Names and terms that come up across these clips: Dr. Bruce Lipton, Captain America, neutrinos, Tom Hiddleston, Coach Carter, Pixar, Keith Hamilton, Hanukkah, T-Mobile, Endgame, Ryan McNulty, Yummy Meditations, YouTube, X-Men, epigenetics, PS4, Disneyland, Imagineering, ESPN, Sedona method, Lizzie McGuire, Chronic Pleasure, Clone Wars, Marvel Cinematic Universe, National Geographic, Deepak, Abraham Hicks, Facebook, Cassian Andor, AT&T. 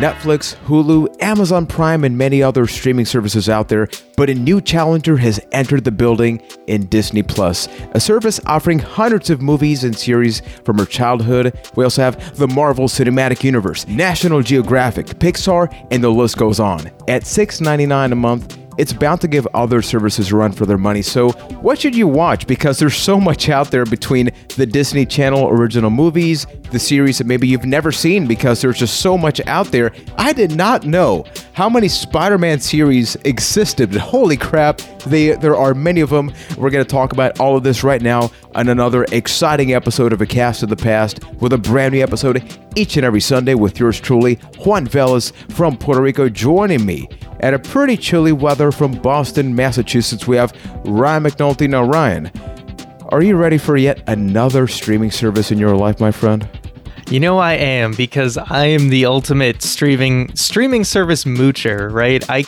Netflix, Hulu, Amazon Prime, and many other streaming services out there, but a new challenger has entered the building in Disney+, a service offering hundreds of movies and series from our childhood. We also have the Marvel Cinematic Universe, National Geographic, Pixar, and the list goes on. At $6.99 a month, it's bound to give other services a run for their money. So what should you watch? Because there's so much out there between the Disney Channel original movies, the series that maybe you've never seen because there's just so much out there. I did not know how many Spider-Man series existed. Holy crap, there are many of them. We're going to talk about all of this right now on another exciting episode of A Cast of the Past with a brand new episode each and every Sunday with yours truly, Juan Velez from Puerto Rico, joining me. At a pretty chilly weather from Boston, Massachusetts, we have Ryan McNulty. Now, Ryan, are you ready for yet another streaming service in your life, my friend? You know I am, because I am the ultimate streaming service moocher, right? I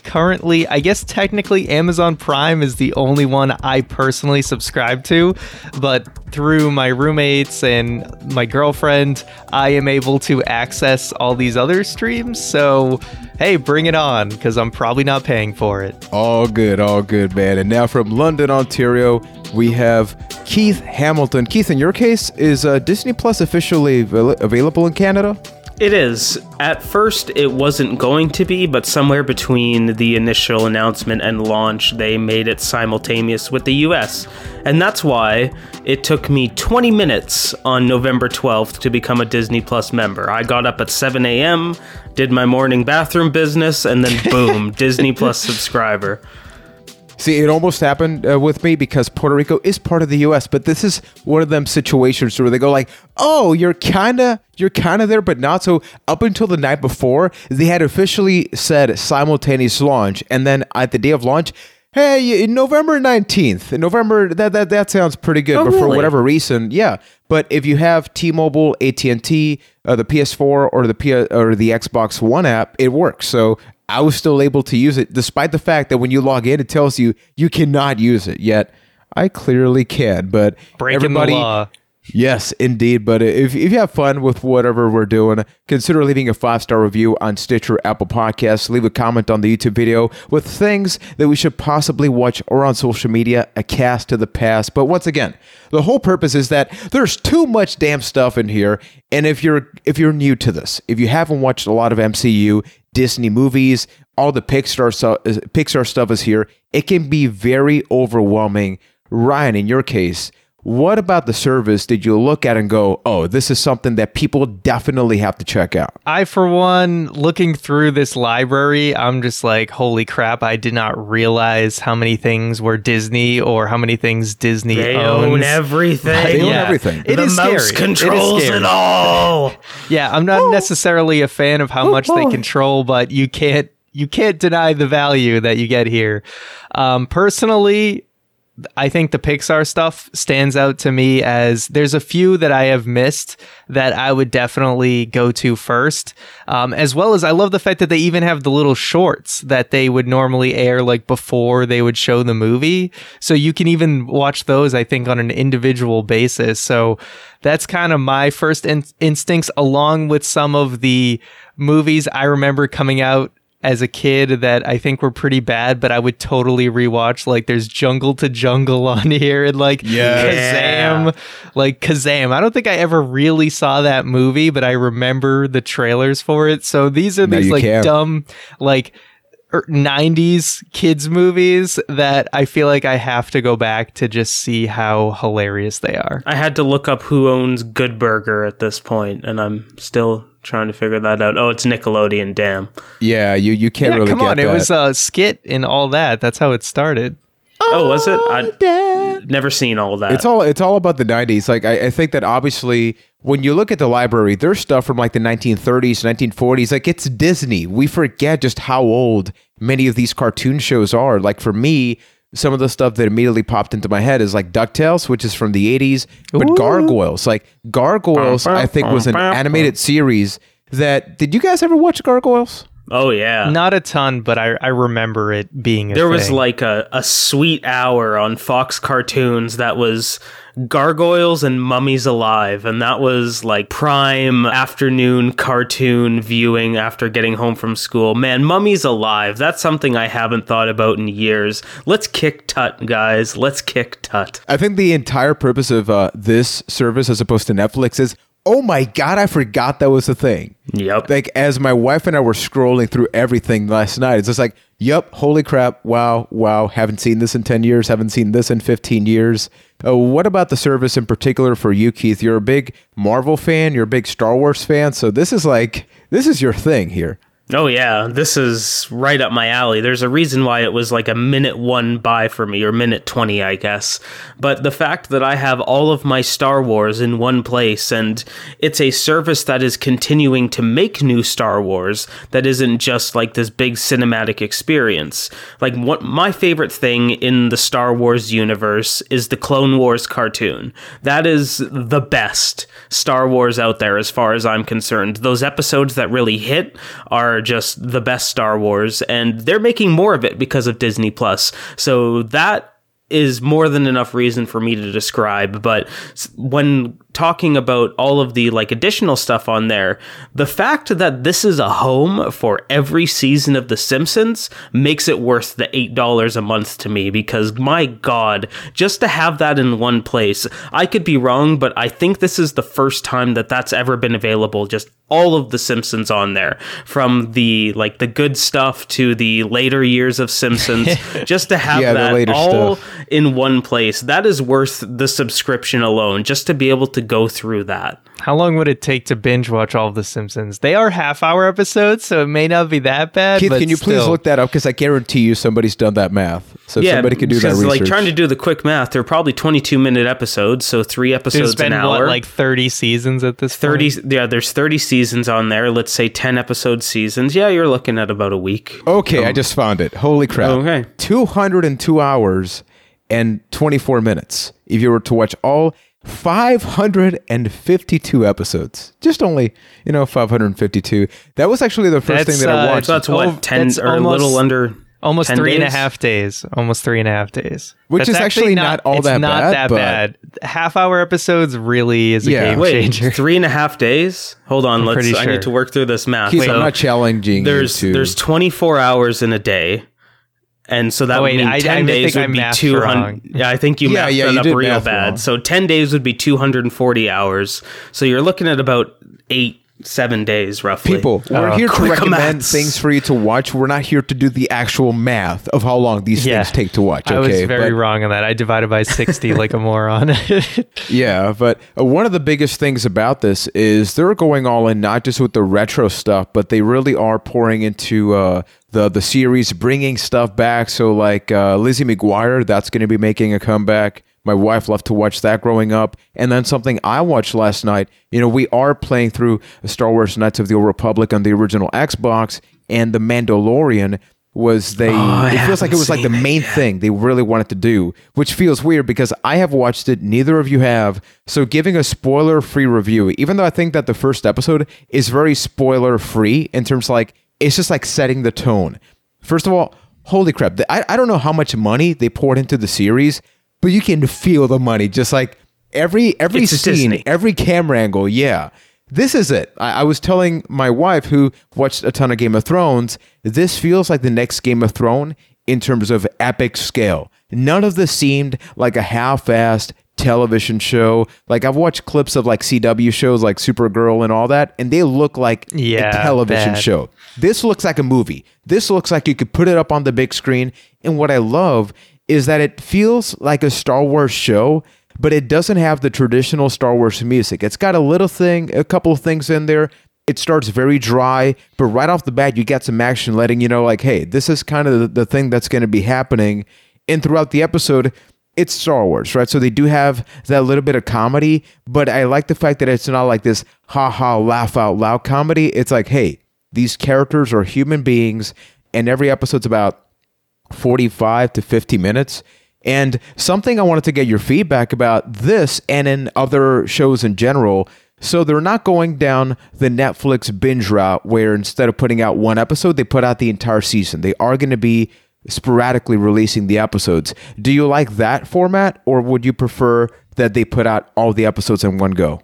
guess technically Amazon Prime is the only one I personally subscribe to, but through my roommates and my girlfriend, I am able to access all these other streams. So, hey, bring it on, because I'm probably not paying for it. All good, man. And now from London, Ontario, we have Keith Hamilton. Keith, in your case, is Disney Plus officially available in Canada? It is. At first, it wasn't going to be, but somewhere between the initial announcement and launch, they made it simultaneous with the US. And that's why it took me 20 minutes on November 12th to become a Disney Plus member. I got up at 7 a.m., did my morning bathroom business, and then boom, Disney Plus subscriber. See, it almost happened with me because Puerto Rico is part of the U.S., but this is one of them situations where they go like, oh, you're kind of there, but not. So up until the night before, they had officially said simultaneous launch. And then at the day of launch, hey, November 19th, November, that sounds pretty good. Oh, but really? For whatever reason, yeah. But if you have T-Mobile, AT&T, the PS4 or the Xbox One app, it works. So I was still able to use it, despite the fact that when you log in, it tells you you cannot use it. Yet I clearly can. But breaking everybody, the law. Yes, indeed. But if you have fun with whatever we're doing, consider leaving a 5-star review on Stitcher, Apple Podcasts. Leave a comment on the YouTube video with things that we should possibly watch, or on social media, A Cast to the Past. But once again, the whole purpose is that there's too much damn stuff in here. And if you're new to this, if you haven't watched a lot of MCU, Disney movies, all the Pixar stuff is here. It can be very overwhelming. Ryan, in your case, what about the service did you look at and go, oh, this is something that people definitely have to check out? I, for one, looking through this library, I'm just like, holy crap, I did not realize how many things were Disney or how many things Disney owns. They own everything. They own everything. It is scary. The mouse controls it all. Yeah, I'm not necessarily a fan of how much they control, but you can't deny the value that you get here. Personally, I think the Pixar stuff stands out to me, as there's a few that I have missed that I would definitely go to first, as well as I love the fact that they even have the little shorts that they would normally air like before they would show the movie. So you can even watch those, I think, on an individual basis. So that's kind of my first instincts, along with some of the movies I remember coming out as a kid that I think were pretty bad, but I would totally rewatch. Like, there's Jungle to Jungle on here, and Kazam. Like Kazam, I don't think I ever really saw that movie, but I remember the trailers for it. So these are these dumb 90s kids movies that I feel like I have to go back to just see how hilarious they are. I had to look up who owns Good Burger at this point, and I'm still trying to figure that out. Oh, it's Nickelodeon, damn. Yeah, you can't really get that. Come on, it was Skit and all that. That's how it started. Oh, was it? I've never seen all that. It's all about the 90s. Like, I think that obviously, when you look at the library, there's stuff from like the 1930s, 1940s. Like, it's Disney. We forget just how old many of these cartoon shows are. Like, for me, some of the stuff that immediately popped into my head is like DuckTales, which is from the 80s, but ooh. Gargoyles. Like, Gargoyles, I think, was an animated series that... Did you guys ever watch Gargoyles? Oh, yeah. Not a ton, but I remember it being a There was thing. Like a sweet hour on Fox Cartoons that was gargoyles and mummies alive. And that was like prime afternoon cartoon viewing after getting home from school. Man, mummies alive. That's something I haven't thought about in years. Let's kick Tut, guys. Let's kick Tut. I think the entire purpose of this service as opposed to Netflix is, oh my God, I forgot that was a thing. Yep. Like, as my wife and I were scrolling through everything last night, it's just like, yep, holy crap, wow, haven't seen this in 10 years, haven't seen this in 15 years. What about the service in particular for you, Keith? You're a big Marvel fan, you're a big Star Wars fan, so this is your thing here. Oh yeah, this is right up my alley. There's a reason why it was like a minute one buy for me, or minute 20, I guess. But the fact that I have all of my Star Wars in one place, and it's a service that is continuing to make new Star Wars that isn't just like this big cinematic experience. Like, what my favorite thing in the Star Wars universe is the Clone Wars cartoon. That is the best Star Wars out there as far as I'm concerned. Those episodes that really hit are just the best Star Wars, and they're making more of it because of Disney+. So that is more than enough reason for me to describe. But when talking about all of the like additional stuff on there, the fact that this is a home for every season of The Simpsons makes it worth the $8 a month to me, because my God, just to have that in one place. I could be wrong, but I think this is the first time that that's ever been available, just all of The Simpsons on there, from the like the good stuff to the later years of Simpsons, just to have that all stuff in one place. That is worth the subscription alone, just to be able to go through that. How long would it take to binge watch all of The Simpsons? They are half-hour episodes, so it may not be that bad. Keith, but can you please look that up? Because I guarantee you somebody's done that math. So yeah, somebody could do that research. Like, trying to do the quick math, they're probably 22-minute episodes, so 3 episodes an hour. There's been, what, like 30 seasons at this point? Yeah, there's 30 seasons on there. Let's say 10-episode seasons. Yeah, you're looking at about a week. Okay, I just found it. Holy crap. Okay. 202 hours and 24 minutes. If you were to watch all 552 episodes. Just only, 552. That was actually the first thing that I watched. So that's what, 10 that's or almost, a little under... Almost 10 three days? And a half days. Almost 3.5 days. Which is actually not all that bad. It's not that bad. Half-hour episodes really is a game changer. Wait, 3.5 days? Hold on, I need to work through this math. Keith, so I'm not challenging you. There's 24 hours in a day. And so that would mean 10 days would be 200. Yeah, I think you mapped that up real bad. So 10 days would be 240 hours. So you're looking at about 7 days roughly. People, we're here to recommend things for you to watch. We're not here to do the actual math of how long these things take to watch. Okay, I was very wrong on that. I divided by 60 like a moron. Yeah, but one of the biggest things about this is they're going all in, not just with the retro stuff, but they really are pouring into the series, bringing stuff back. So like Lizzie McGuire, that's going to be making a comeback. My wife loved to watch that growing up. And then something I watched last night, we are playing through Star Wars Knights of the Old Republic on the original Xbox, and The Mandalorian it was like the main thing they really wanted to do, which feels weird because I have watched it, neither of you have. So giving a spoiler-free review, even though I think that the first episode is very spoiler-free in terms of like, it's just like setting the tone. First of all, holy crap, I don't know how much money they poured into the series, but you can feel the money, just like every scene, every camera angle. Yeah, this is it. I was telling my wife, who watched a ton of Game of Thrones, this feels like the next Game of Thrones in terms of epic scale. None of this seemed like a half-assed television show. Like, I've watched clips of like CW shows like Supergirl and all that, and they look like a television show. This looks like a movie. This looks like you could put it up on the big screen. And what I love is that it feels like a Star Wars show, but it doesn't have the traditional Star Wars music. It's got a couple of things in there. It starts very dry, but right off the bat, you get some action letting you know, like, hey, this is kind of the thing that's going to be happening. And throughout the episode, it's Star Wars, right? So they do have that little bit of comedy, but I like the fact that it's not like this ha-ha, laugh-out-loud comedy. It's like, hey, these characters are human beings, and every episode's about 45 to 50 minutes. And something I wanted to get your feedback about this and in other shows in general. So they're not going down the Netflix binge route where instead of putting out one episode, they put out the entire season. They are going to be sporadically releasing the episodes. Do you like that format, or would you prefer that they put out all the episodes in one go?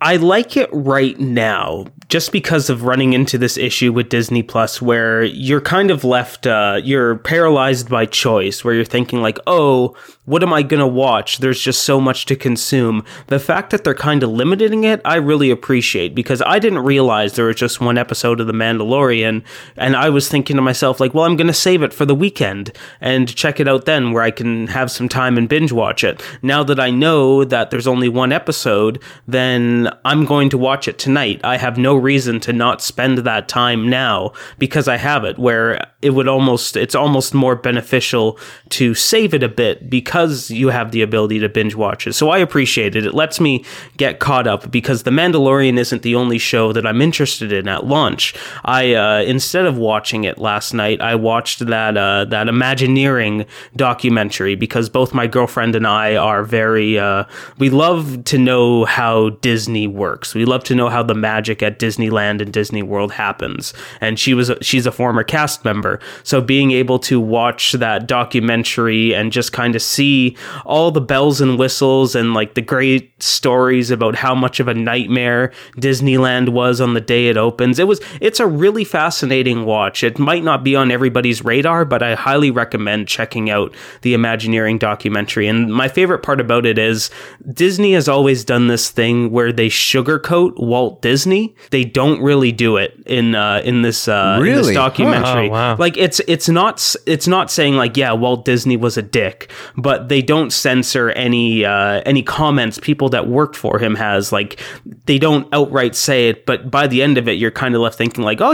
I like it right now just because of running into this issue with Disney Plus where you're kind of left, you're paralyzed by choice, where you're thinking like, oh, what am I going to watch? There's just so much to consume. The fact that they're kind of limiting it, I really appreciate, because I didn't realize there was just one episode of The Mandalorian, and I was thinking to myself like, well, I'm going to save it for the weekend and check it out then where I can have some time and binge watch it. Now that I know that there's only one episode, then I'm going to watch it tonight. I have no reason to not spend that time now because I have it, where it would almost, it's almost more beneficial to save it a bit because you have the ability to binge watch it. So I appreciate it. It lets me get caught up because The Mandalorian isn't the only show that I'm interested in at launch. I, instead of watching it last night, I watched that Imagineering documentary because both my girlfriend and I are very, we love to know how Disney works. We love to know how the magic at Disneyland and Disney World happens. And she's a former cast member. So being able to watch that documentary and just kind of see all the bells and whistles and like the great stories about how much of a nightmare Disneyland was on the day it opens. It's a really fascinating watch. It might not be on everybody's radar, but I highly recommend checking out the Imagineering documentary. And my favorite part about it is Disney has always done this thing where they sugarcoat Walt Disney. They don't really do it in this documentary. Oh, wow. Like it's not saying like, yeah, Walt Disney was a dick, but they don't censor any comments people that worked for him has. Like they don't outright say it, but by the end of it, you're kind of left thinking like, oh,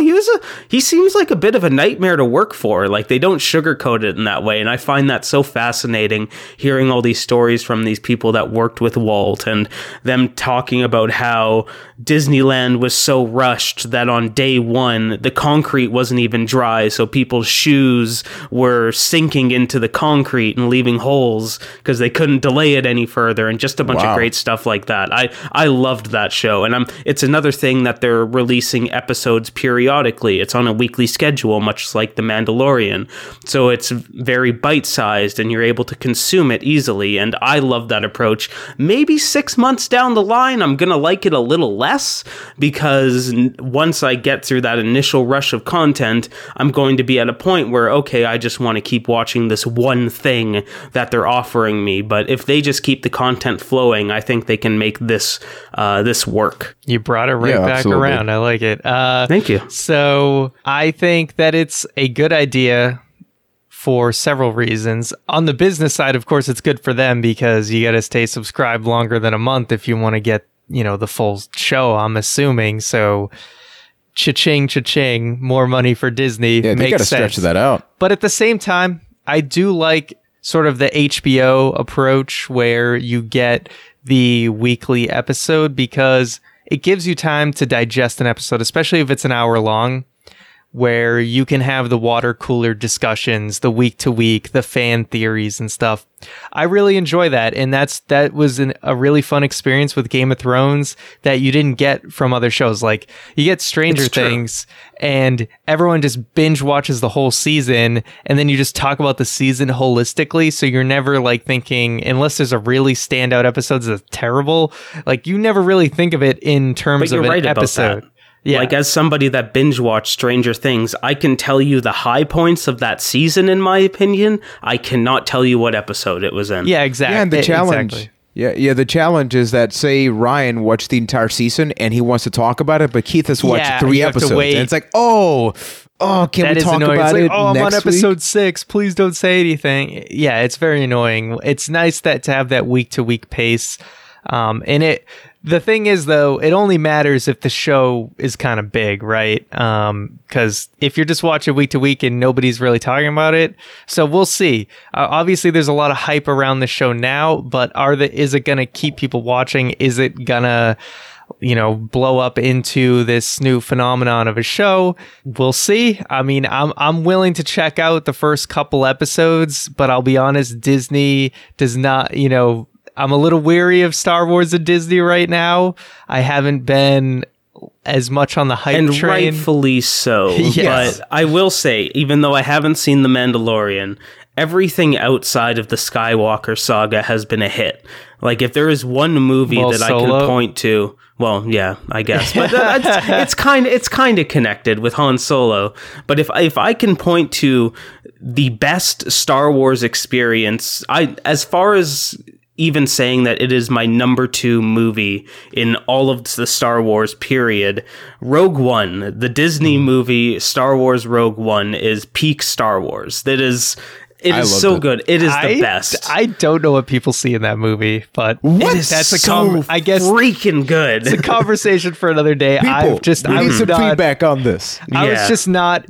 he seems like a bit of a nightmare to work for. Like they don't sugarcoat it in that way, and I find that so fascinating hearing all these stories from these people that worked with Walt and them talking about how Disneyland was so rushed that on day one, the concrete wasn't even dry, so people's shoes were sinking into the concrete and leaving holes because they couldn't delay it any further, and just a bunch of great stuff like that. I loved that show, and it's another thing that they're releasing episodes periodically. It's on a weekly schedule, much like The Mandalorian, so it's very bite-sized, and you're able to consume it easily, and I love that approach. Maybe 6 months down the line, I'm going to like it a little less because once I get through that initial rush of content, I'm going to be at a point where, okay, I just want to keep watching this one thing that they're offering me. But if they just keep the content flowing, I think they can make this work. You brought it back absolutely. Around. I like it. Thank you. So I think that it's a good idea for several reasons. On the business side, of course, it's good for them because you got to stay subscribed longer than a month if you want to get, the full show, I'm assuming. So cha-ching, more money for Disney. Yeah, they got to stretch that out. But at the same time, I do like sort of the HBO approach where you get the weekly episode because it gives you time to digest an episode, especially if it's an hour long, where you can have the water cooler discussions, the week to week, the fan theories and stuff. I really enjoy that. And that was a really fun experience with Game of Thrones that you didn't get from other shows. Like you get Stranger Things and everyone just binge watches the whole season. And then you just talk about the season holistically. So you're never like thinking, unless there's a really standout episode that's terrible, like you never really think of it in terms of an episode. Yeah. Like, as somebody that binge-watched Stranger Things, I can tell you the high points of that season, in my opinion. I cannot tell you what episode it was in. Yeah, exactly. Yeah, and the challenge. Exactly. Yeah, the challenge is that, say, Ryan watched the entire season, and he wants to talk about it, but Keith has watched three episodes. And it's like, oh, can we talk about it? Oh, I'm on episode 6. Please don't say anything. Yeah, it's very annoying. It's nice to have that week-to-week pace. The thing is, though, it only matters if the show is kind of big, right? Because if you're just watching week to week and nobody's really talking about it, so we'll see. Obviously, there's a lot of hype around the show now, but is it going to keep people watching? Is it going to, blow up into this new phenomenon of a show? We'll see. I mean, I'm willing to check out the first couple episodes, but I'll be honest, Disney does not, I'm a little weary of Star Wars and Disney right now. I haven't been as much on the hype and train. And rightfully so. Yes. But I will say, even though I haven't seen The Mandalorian, everything outside of the Skywalker saga has been a hit. Like, if there is one movie that Solo. I can point to... Well, yeah, I guess. But it's kind of connected with Han Solo. But if I can point to the best Star Wars experience, as far as even saying that it is my number 2 movie in all of the Star Wars period, Rogue One, the Disney movie Star Wars Rogue One, is peak Star Wars. That is... It is so good. It is the best. I don't know what people see in that movie, but what? That's so I guess freaking good. It's a conversation for another day. People, I need some feedback on this. I was just not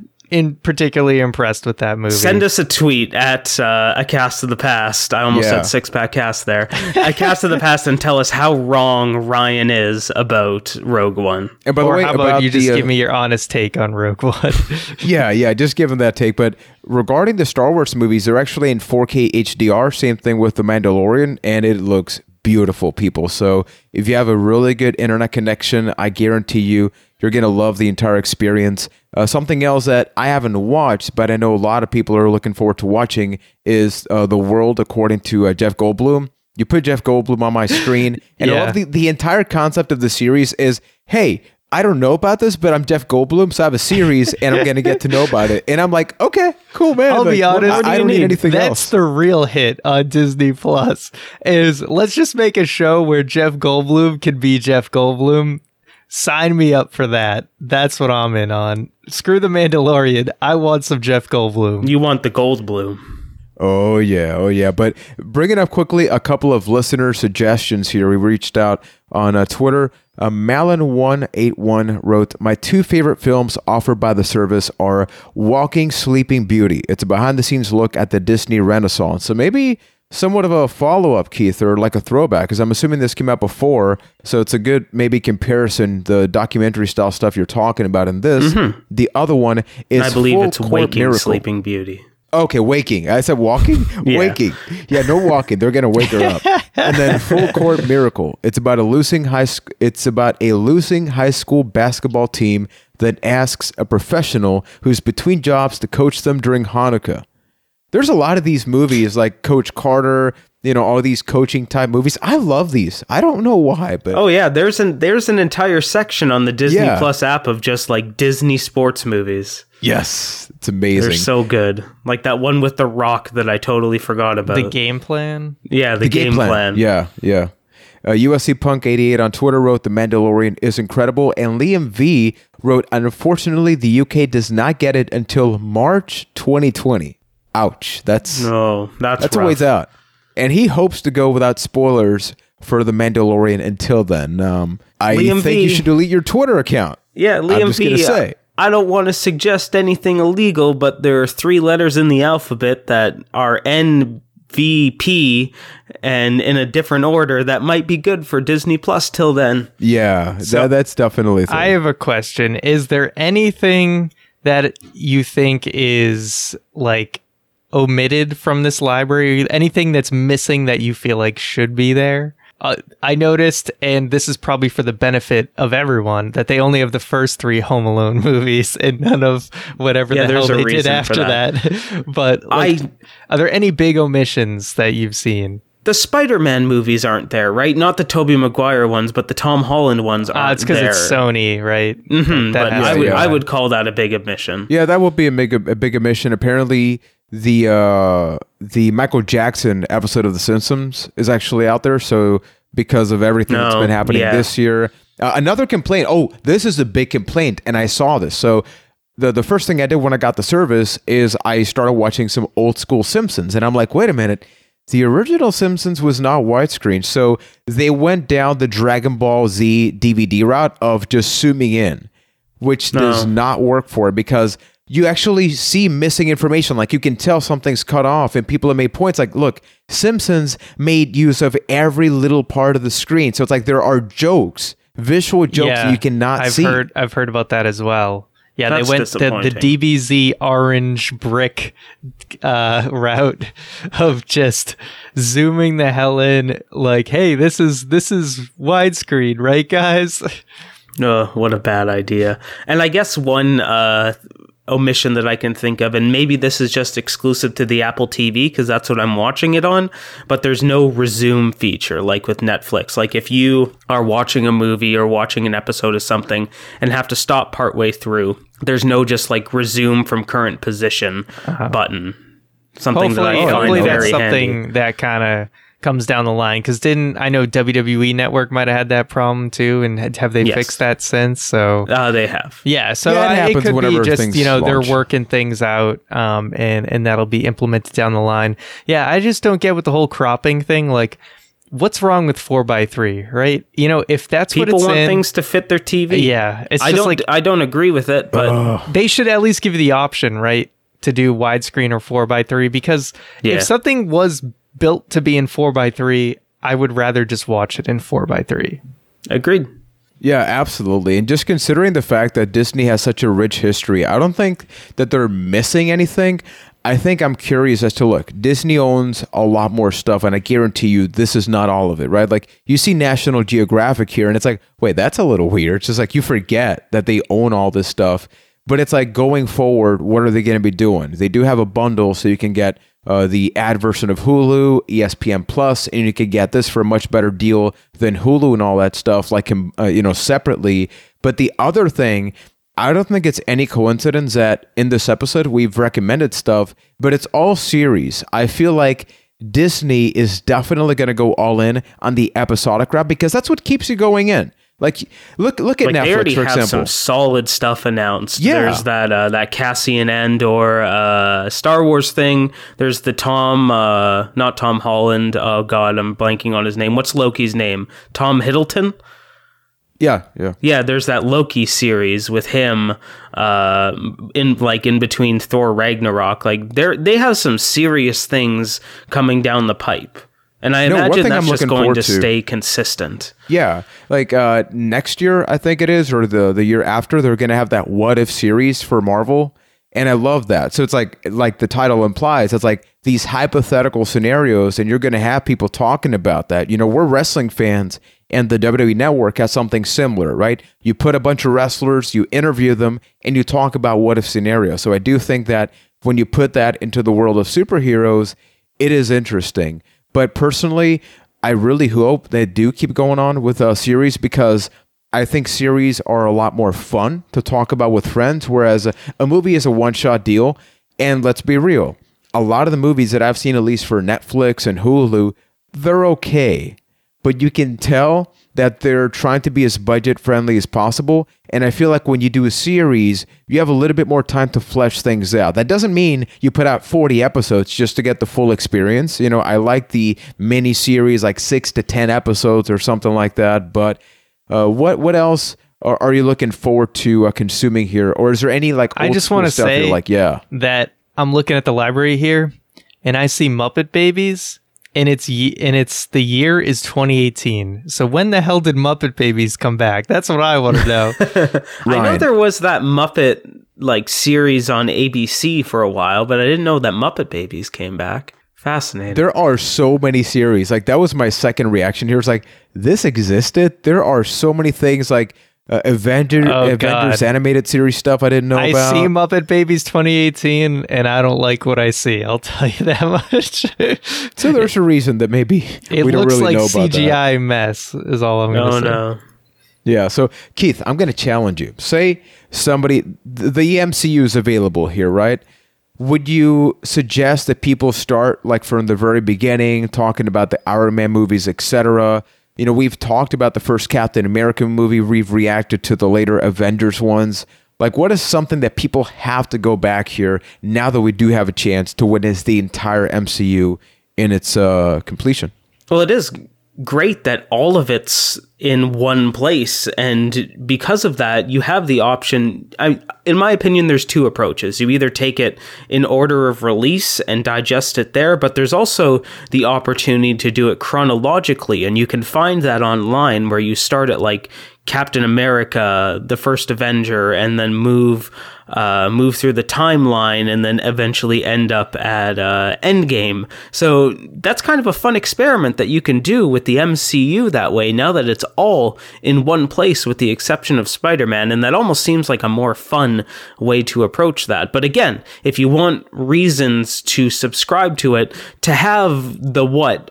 particularly impressed with that movie. Send us a tweet at A Cast of the Past. I almost said Six Pack Cast there. A Cast of the Past, and tell us how wrong Ryan is about Rogue One. And by the way, how about you just give me your honest take on Rogue One? yeah, just give him that take. But regarding the Star Wars movies, they're actually in 4K HDR. Same thing with The Mandalorian, and it looks beautiful, people. So if you have a really good internet connection, I guarantee you, you're going to love the entire experience. Something else that I haven't watched, but I know a lot of people are looking forward to watching, is The World According to Jeff Goldblum. You put Jeff Goldblum on my screen, and I love the entire concept of the series is, hey, I don't know about this, but I'm Jeff Goldblum, so I have a series, and I'm going to get to know about it. And I'm like, okay, cool, man. I'll be honest. I don't need anything else. That's the real hit on Disney+, is let's just make a show where Jeff Goldblum can be Jeff Goldblum. Sign me up for that. That's what I'm in on. Screw The Mandalorian. I want some Jeff Goldblum. You want the Goldblum. Oh, yeah. But bringing up quickly a couple of listener suggestions here. We reached out on Twitter. Malin181 wrote, my 2 favorite films offered by the service are Walking Sleeping Beauty. It's a behind-the-scenes look at the Disney Renaissance. So maybe somewhat of a follow-up, Keith, or like a throwback, because I'm assuming this came out before, so it's a good maybe comparison, the documentary-style stuff you're talking about in this. Mm-hmm. The other one is I believe it's Waking Miracle. Sleeping Beauty. Okay, Waking. I said Walking? Yeah. Waking. Yeah, no walking. They're going to wake her up. And then Full Court Miracle. It's about a losing high school basketball team that asks a professional who's between jobs to coach them during Hanukkah. There's a lot of these movies like Coach Carter, all these coaching type movies. I love these. I don't know why, but oh yeah, there's an entire section on the Disney Plus app of just like Disney sports movies. Yes, it's amazing. They're so good. Like that one with The Rock that I totally forgot about. The Game Plan? Yeah, the game plan. Yeah. USC Punk 88 on Twitter wrote, The Mandalorian is incredible. And Liam V wrote, unfortunately, the UK does not get it until March 2020. Ouch. That's a ways out. And he hopes to go without spoilers for The Mandalorian until then. I think you should delete your Twitter account. Yeah, Liam V. I'm just going to say. I don't want to suggest anything illegal, but there are 3 letters in the alphabet that are NVP and in a different order that might be good for Disney Plus till then. Yeah, so that's definitely a thing. I have a question. Is there anything that you think is like omitted from this library? Anything that's missing that you feel like should be there? I noticed, and this is probably for the benefit of everyone, that they only have the first 3 Home Alone movies and none of whatever the hell they did after that. But like, are there any big omissions that you've seen? The Spider-Man movies aren't there, right? Not the Tobey Maguire ones, but the Tom Holland ones aren't there. It's because it's Sony, right? Mm-hmm, but I would call that a big omission. Yeah, that would be a big omission. Apparently, the Michael Jackson episode of The Simpsons is actually out there. So because of everything that's been happening this year, another complaint. Oh, this is a big complaint, and I saw this. So the first thing I did when I got the service is I started watching some old school Simpsons, and I'm like, wait a minute, the original Simpsons was not widescreen. So they went down the Dragon Ball Z DVD route of just zooming in, which does not work for it, because you actually see missing information. Like, you can tell something's cut off, and people have made points like, look, Simpsons made use of every little part of the screen. So it's like there are jokes, visual jokes that you cannot see. I've heard about that as well. Yeah, that's they went the DBZ orange brick route of just zooming the hell in. Like, hey, this is widescreen, right, guys? Oh, what a bad idea. And I guess one omission that I can think of, and maybe this is just exclusive to the Apple TV because that's what I'm watching it on, but there's no resume feature like with Netflix. Like if you are watching a movie or watching an episode of something and have to stop partway through, there's no just like resume from current position button. Something hopefully that's something handy. That kind of comes down the line, because I know WWE Network might have had that problem too, and have they fixed that since? So they have. Yeah, so it could be just, you know, launch. They're working things out, and that'll be implemented down the line. Yeah, I just don't get with the whole cropping thing. Like, what's wrong with 4x3, right? You know, if that's people what it's want in, things to fit their TV. Yeah, it's I don't agree with it, but they should at least give you the option, right, to do widescreen or 4x3, because if something was built to be in 4x3, I would rather just watch it in 4x3. Agreed. Yeah, absolutely. And just considering the fact that Disney has such a rich history, I don't think that they're missing anything. I think I'm curious as to, look, Disney owns a lot more stuff, and I guarantee you this is not all of it, right? Like, you see National Geographic here, and it's like, wait, that's a little weird. It's just like, you forget that they own all this stuff. But it's like, going forward, what are they going to be doing? They do have a bundle, so you can get the ad version of Hulu, ESPN Plus, and you could get this for a much better deal than Hulu and all that stuff, like, you know, separately. But the other thing, I don't think it's any coincidence that in this episode we've recommended stuff, but it's all series. I feel like Disney is definitely going to go all in on the episodic route, because that's what keeps you going in. Like, look at Netflix, for example. They already have some solid stuff announced. Yeah. There's that Cassian Andor Star Wars thing. There's the not Tom Holland. Oh, God, I'm blanking on his name. What's Loki's name? Tom Hiddleston? Yeah, there's that Loki series with him in between Thor Ragnarok. Like, they have some serious things coming down the pipe. And I imagine that's just going to stay consistent. Yeah. Like next year, I think it is, or the year after, they're going to have that What If series for Marvel. And I love that. So it's like the title implies, it's like these hypothetical scenarios, and you're going to have people talking about that. You know, we're wrestling fans, and the WWE Network has something similar, right? You put a bunch of wrestlers, you interview them, and you talk about What If scenarios. So I do think that when you put that into the world of superheroes, it is interesting. But personally, I really hope they do keep going on with a series, because I think series are a lot more fun to talk about with friends, whereas a movie is a one-shot deal. And let's be real, a lot of the movies that I've seen, at least for Netflix and Hulu, they're okay. But you can tell that they're trying to be as budget-friendly as possible. And I feel like when you do a series, you have a little bit more time to flesh things out. That doesn't mean you put out 40 episodes just to get the full experience. You know, I like the mini-series, like 6 to 10 episodes or something like that. But what else are you looking forward to consuming here? Or is there any, like, old I just want to say like, that I'm looking at the library here, and I see Muppet Babies. And it's the year is 2018. So when the hell did Muppet Babies come back? That's what I want to know. I know there was that Muppet series on ABC for a while, but I didn't know that Muppet Babies came back. Fascinating. There are so many series. Like, that was my second reaction here. It's like, this existed. There are so many things, like Avengers animated series stuff I didn't know about. I see Muppet Babies 2018, and I don't like what I see. I'll tell you that much. So there's a reason that maybe we don't really know about that. It looks like CGI mess is all I'm going to say. Oh, no. Yeah, so Keith, I'm going to challenge you. Say somebody, the MCU is available here, right? Would you suggest that people start from the very beginning, talking about the Iron Man movies, etc.? You know, we've talked about the first Captain America movie. We've reacted to the later Avengers ones. Like, what is something that people have to go back here now that we do have a chance to witness the entire MCU in its completion? Well, it is great that all of it's in one place. And because of that, you have the option. In my opinion, there's two approaches. You either take it in order of release and digest it there, but there's also the opportunity to do it chronologically. And you can find that online, where you start at Captain America, the first Avenger, and then move through the timeline and then eventually end up at Endgame. So that's kind of a fun experiment that you can do with the MCU that way, now that it's all in one place with the exception of Spider-Man, and that almost seems like a more fun way to approach that. But again, if you want reasons to subscribe to it, to have the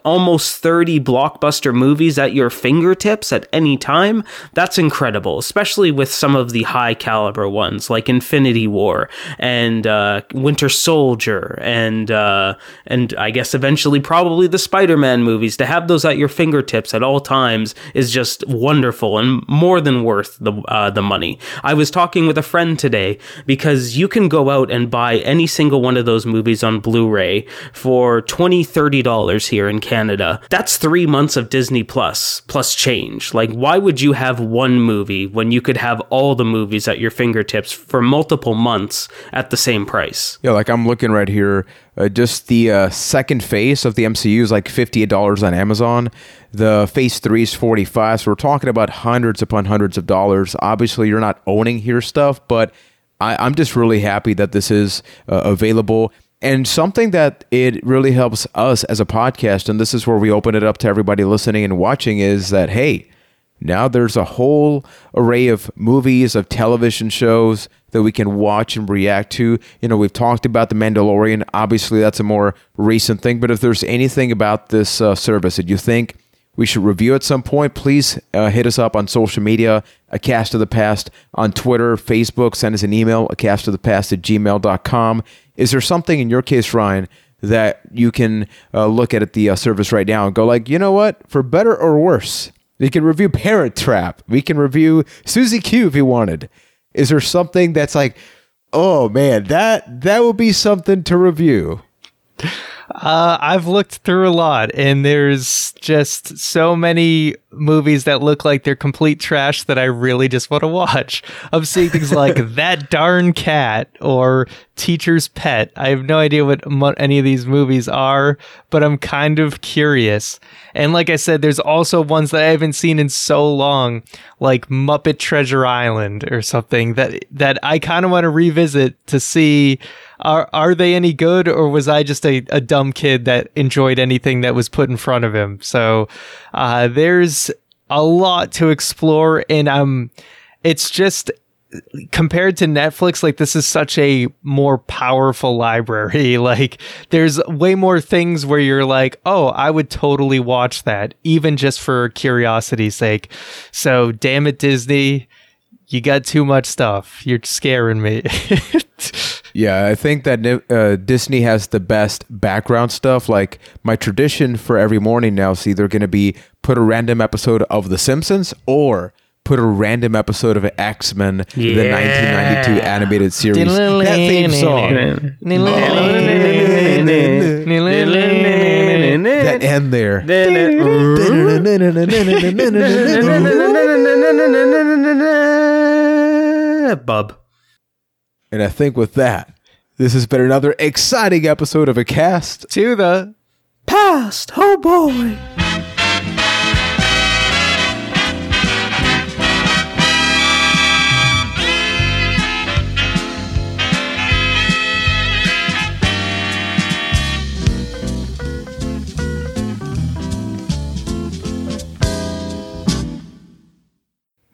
almost 30 blockbuster movies at your fingertips at any time, that's incredible, especially with some of the high caliber ones like Infinity War and Winter Soldier and I guess eventually probably the Spider-Man movies. To have those at your fingertips at all times is just wonderful and more than worth the money. I was talking with a friend today because you can go out and buy any single one of those movies on Blu-ray for $20-$30 here in Canada. That's 3 months of Disney plus change. Like, why would you have one movie when you could have all the movies at your fingertips for multiple months at the same price? Yeah, like I'm looking right here, just the second phase of the MCU is like $58 on Amazon. The phase 3 is $45. So we're talking about hundreds upon hundreds of dollars. Obviously, you're not owning here stuff, but I'm just really happy that this is available. And something that it really helps us as a podcast, and this is where we open it up to everybody listening and watching, is that, hey, now there's a whole array of movies, of television shows that we can watch and react to. You know, we've talked about The Mandalorian. Obviously, that's a more recent thing. But if there's anything about this service that you think we should review at some point, please hit us up on social media, A Cast of the Past, on Twitter, Facebook. Send us an email, acastofthepast@gmail.com. Is there something in your case, Ryan, that you can look at the service right now and go like, you know what, for better or worse, we can review Parent Trap. We can review Suzy Q if you wanted. Is there something that's like, oh man, that would be something to review? I've looked through a lot, and there's just so many movies that look like they're complete trash that I really just want to watch. I'm seeing things like That Darn Cat or Teacher's Pet. I have no idea what any of these movies are, but I'm kind of curious. And like I said, there's also ones that I haven't seen in so long, like Muppet Treasure Island or something that I kind of want to revisit to see, are they any good, or was I just a dumb kid that enjoyed anything that was put in front of him? So there's a lot to explore, and it's just, compared to Netflix, like, this is such a more powerful library. Like, there's way more things where you're like, oh, I would totally watch that, even just for curiosity's sake. So damn it, Disney, you got too much stuff. You're scaring me. Yeah, I think that Disney has the best background stuff. Like, my tradition for every morning now is either going to be put a random episode of The Simpsons or put a random episode of X-Men, the 1992 animated series. That theme song. That end there. Bub. And I think with that, this has been another exciting episode of A Cast to the Past. Oh boy.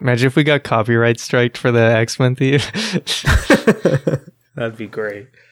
Imagine if we got copyright striked for the X-Men theme. That'd be great.